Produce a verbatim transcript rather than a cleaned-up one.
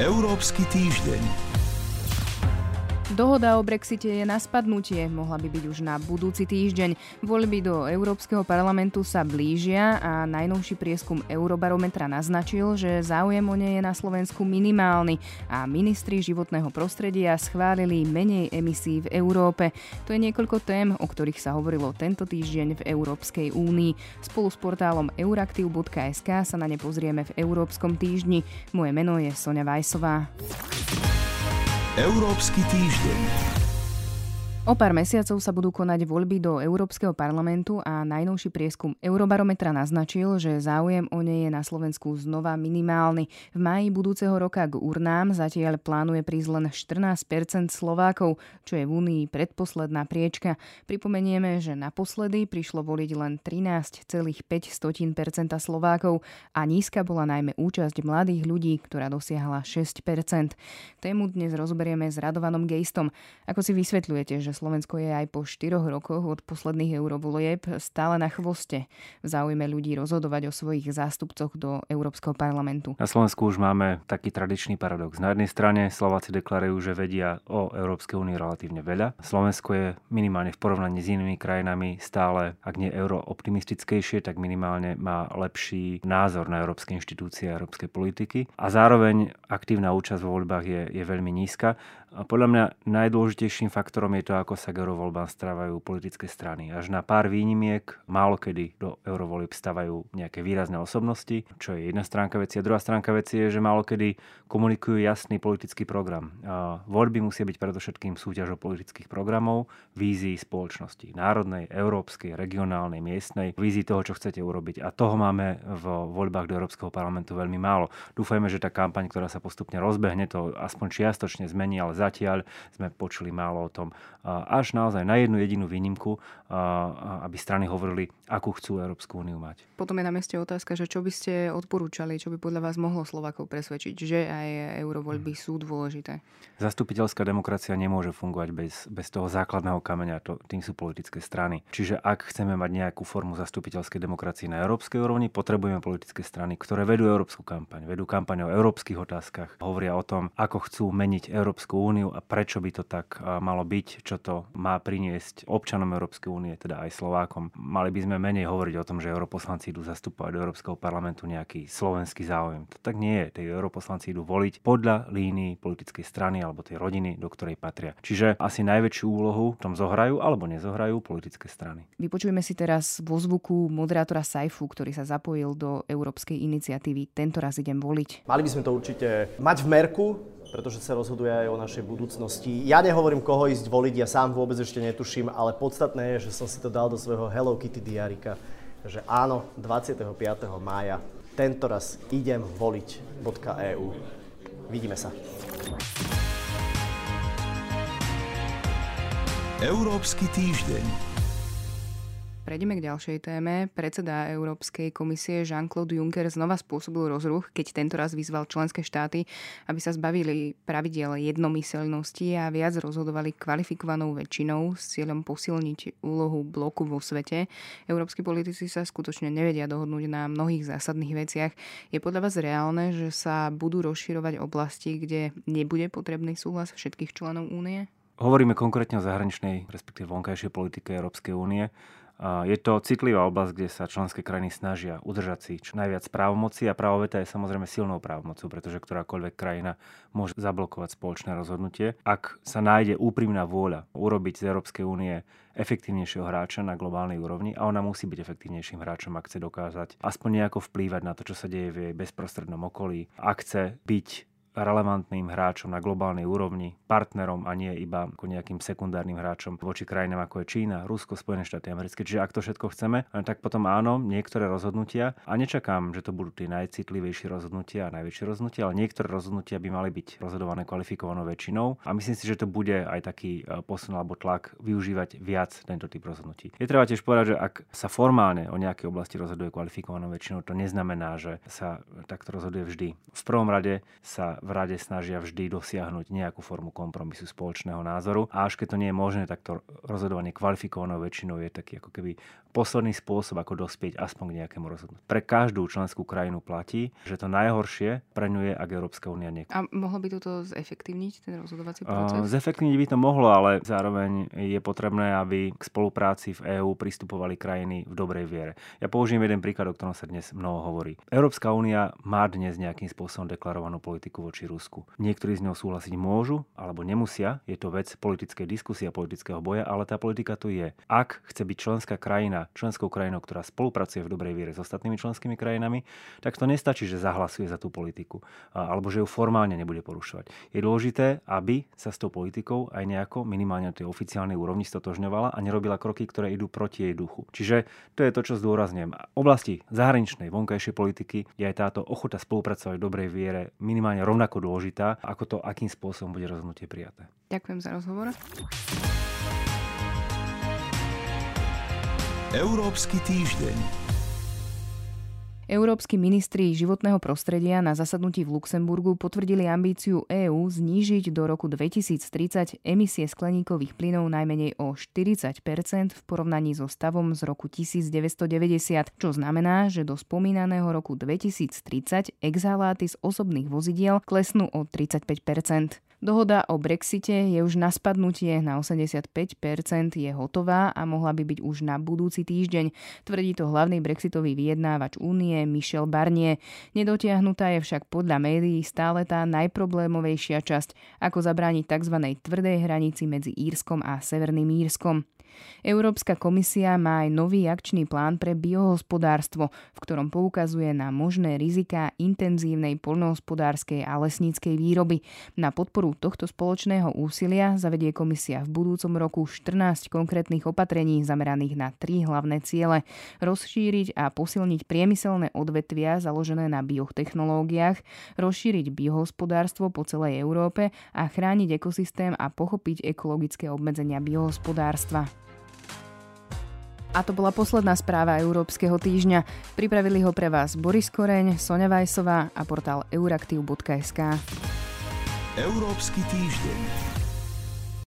Európsky týždeň. Dohoda o Brexite je na spadnutie, mohla by byť už na budúci týždeň. Voľby do Európskeho parlamentu sa blížia a najnovší prieskum Eurobarometra naznačil, že záujem o nej je na Slovensku minimálny a ministri životného prostredia schválili menej emisí v Európe. To je niekoľko tém, o ktorých sa hovorilo tento týždeň v Európskej únii. Spolu s portálom Euraktiv bodka es ká sa na ne pozrieme v Európskom týždni. Moje meno je Soňa Vajsová. Európsky týždeň. O pár mesiacov sa budú konať voľby do Európskeho parlamentu a najnovší prieskum Eurobarometra naznačil, že záujem o nej je na Slovensku znova minimálny. V máji budúceho roka k urnám zatiaľ plánuje prísť len štrnásť percent Slovákov, čo je v Únii predposledná priečka. Pripomenieme, že naposledy prišlo voliť len trinásť celá päť percenta Slovákov a nízka bola najmä účasť mladých ľudí, ktorá dosiahla šesť percent. Tému dnes rozoberieme s Radovanom Gejstom. Ako si vysvetľujete, že Slovensko je aj po štyroch rokoch od posledných eurovolieb stále na chvoste v záujme ľudí rozhodovať o svojich zástupcoch do Európskeho parlamentu? Na Slovensku už máme taký tradičný paradox. Na jednej strane Slováci deklarujú, že vedia o Európskej únii relatívne veľa. Slovensko je minimálne v porovnaní s inými krajinami stále, ak nie eurooptimistickejšie, tak minimálne má lepší názor na európske inštitúcie a európske politiky. A zároveň aktívna účasť vo voľbách je, je veľmi nízka. A podľa mňa najdôležitejším faktorom je to, ako sa k eurovoľbám strávajú politické strany. Až na pár výnimiek málokedy do eurovolieb stavajú nejaké výrazné osobnosti, čo je jedna stránka veci. A druhá stránka veci je, že málokedy komunikujú jasný politický program. A voľby musia byť predovšetkým súťažou politických programov, vízií spoločnosti. Národnej, európskej, regionálnej, miestnej, vízií toho, čo chcete urobiť. A toho máme v voľbách do Európskeho parlamentu veľmi málo. Dúfajme, že tá kampaň, ktorá sa postupne rozbehne, to aspoň čiastočne zmení, ale zatiaľ sme počuli málo o tom, až naozaj na jednu jedinú výnimku, aby strany hovorili, akú chcú Európsku úniu mať. Potom je na mieste otázka, že čo by ste odporúčali, čo by podľa vás mohlo Slovákov presvedčiť, že aj eurovoľby hmm. sú dôležité? Zastupiteľská demokracia nemôže fungovať bez, bez toho základného kameňa, to, tým sú politické strany. Čiže ak chceme mať nejakú formu zastupiteľskej demokracie na európskej úrovni, potrebujeme politické strany, ktoré vedú európsku kampaň, vedú kampaň o európskych otázkach, hovoria o tom, ako chcú meniť Európsku úniu a prečo by to tak malo byť, čo to má priniesť občanom Európskej únie, teda aj Slovákom. Mali by sme menej hovoriť o tom, že europoslanci idú zastupovať do Európskeho parlamentu nejaký slovenský záujem. To tak nie je. Tí europoslanci idú voliť podľa línii politickej strany alebo tej rodiny, do ktorej patria. Čiže asi najväčšiu úlohu v tom zohrajú alebo nezohrajú politické strany. Vypočujeme si teraz vo zvuku moderátora Saifu, ktorý sa zapojil do Európskej iniciatívy Tento raz idem voliť. Mali by sme to určite mať v merku, pretože sa rozhoduje aj o našej budúcnosti. Ja nehovorím, koho ísť voliť, ja sám vôbec ešte netuším, ale podstatné je, že som si to dal do svojho Hello Kitty diárika, že áno, dvadsiateho piateho mája, tento raz idem voliť bodka e u. Vidíme sa. Európsky týždeň. Prejdeme k ďalšej téme. Predseda Európskej komisie Jean-Claude Juncker znova spôsobil rozruch, keď tentoraz vyzval členské štáty, aby sa zbavili pravidiel jednomyseľnosti a viac rozhodovali kvalifikovanou väčšinou s cieľom posilniť úlohu bloku vo svete. Európski politici sa skutočne nevedia dohodnúť na mnohých zásadných veciach. Je podľa vás reálne, že sa budú rozširovať oblasti, kde nebude potrebný súhlas všetkých členov únie? Hovoríme konkrétne o zahraničnej, respektíve vonkajšej politike Európskej únie. Je to citlivá oblasť, kde sa členské krajiny snažia udržať si čo najviac právomoci a právoveta je samozrejme silnou právomocou, pretože ktorákoľvek krajina môže zablokovať spoločné rozhodnutie. Ak sa nájde úprimná vôľa urobiť z Európskej únie efektívnejšieho hráča na globálnej úrovni a ona musí byť efektívnejším hráčom, ak chce dokázať aspoň nejako vplývať na to, čo sa deje v jej bezprostrednom okolí, ak chce byť relevantným hráčom na globálnej úrovni, partnerom a nie iba ako nejakým sekundárnym hráčom voči krajinám ako je Čína, Rusko, Spojené štáty americké. Čiže ak to všetko chceme, tak potom áno, niektoré rozhodnutia, a nečakám, že to budú tie najcitlivejšie rozhodnutia a najväčšie rozhodnutia, ale niektoré rozhodnutia by mali byť rozhodované kvalifikovanou väčšinou a myslím si, že to bude aj taký posun alebo tlak využívať viac tento typ rozhodnutí. Je treba tiež povedať, že ak sa formálne o nejakej oblasti rozhoduje kvalifikovanou väčšinou, to neznamená, že sa takto rozhoduje vždy. V prvom rade sa v v rade snažia vždy dosiahnuť nejakú formu kompromisu spoločného názoru. A až keď to nie je možné, tak to rozhodovanie kvalifikovanou väčšinou je taký ako keby posledný spôsob, ako dospieť aspoň k nejakému rozhodnutiu. Pre každú členskú krajinu platí, že to najhoršie pre ňu je, ak Európska únia nie. A mohlo by toto zefektívniť, ten rozhodovací proces? Zefektívniť by to mohlo, ale zároveň je potrebné, aby k spolupráci v EÚ pristupovali krajiny v dobrej viere. Ja použijem jeden príklad, o ktorom sa dnes mnoho hovorí. Európska únia má dnes nejakým spôsobom deklarovanú politiku voči Rusku. Niektorí z ňou súhlasiť môžu alebo nemusia. Je to vec politickej diskusie a politického boja, ale tá politika tu je. Ak chce byť členská krajina členskou krajinou, ktorá spolupracuje v dobrej viere s ostatnými členskými krajinami, tak to nestačí, že zahlasuje za tú politiku alebo že ju formálne nebude porušovať. Je dôležité, aby sa s tou politikou aj nejako minimálne na tej oficiálnej úrovni stotožňovala a nerobila kroky, ktoré idú proti jej duchu. Čiže to je to, čo zdôrazňujem. V oblasti zahraničnej vonkajšej politiky je aj táto ochota spolupracovať v dobrej viere minimálne rovnako dôležitá, ako to, akým spôsobom bude rozhodnutie prijaté. Ďakujem za rozhovor. Európsky týždeň. Európski ministri životného prostredia na zasadnutí v Luxemburgu potvrdili ambíciu EÚ znížiť do roku dvetisíctridsať emisie skleníkových plynov najmenej o štyridsať percent v porovnaní so stavom z roku devätnásťstodeväťdesiat, čo znamená, že do spomínaného roku dvetisíctridsať exhaláty z osobných vozidiel klesnú o tridsaťpäť percent. Dohoda o Brexite je už na spadnutie, na osemdesiatpäť percent je hotová a mohla by byť už na budúci týždeň, tvrdí to hlavný brexitový vyjednávač únie Michel Barnier. Nedotiahnutá je však podľa médií stále tá najproblémovejšia časť, ako zabrániť tzv. Tvrdej hranici medzi Írskom a Severným Írskom. Európska komisia má aj nový akčný plán pre biohospodárstvo, v ktorom poukazuje na možné riziká intenzívnej poľnohospodárskej a lesníckej výroby. Na podporu tohto spoločného úsilia zavedie komisia v budúcom roku štrnásť konkrétnych opatrení zameraných na tri hlavné ciele: rozšíriť a posilniť priemyselné odvetvia založené na biotechnológiách, rozšíriť biohospodárstvo po celej Európe a chrániť ekosystém a pochopiť ekologické obmedzenia biohospodárstva. A to bola posledná správa Európskeho týždňa. Pripravili ho pre vás Boris Koreň, Soňa Vajsová a portál euraktiv bodka es ká. Európsky týždeň.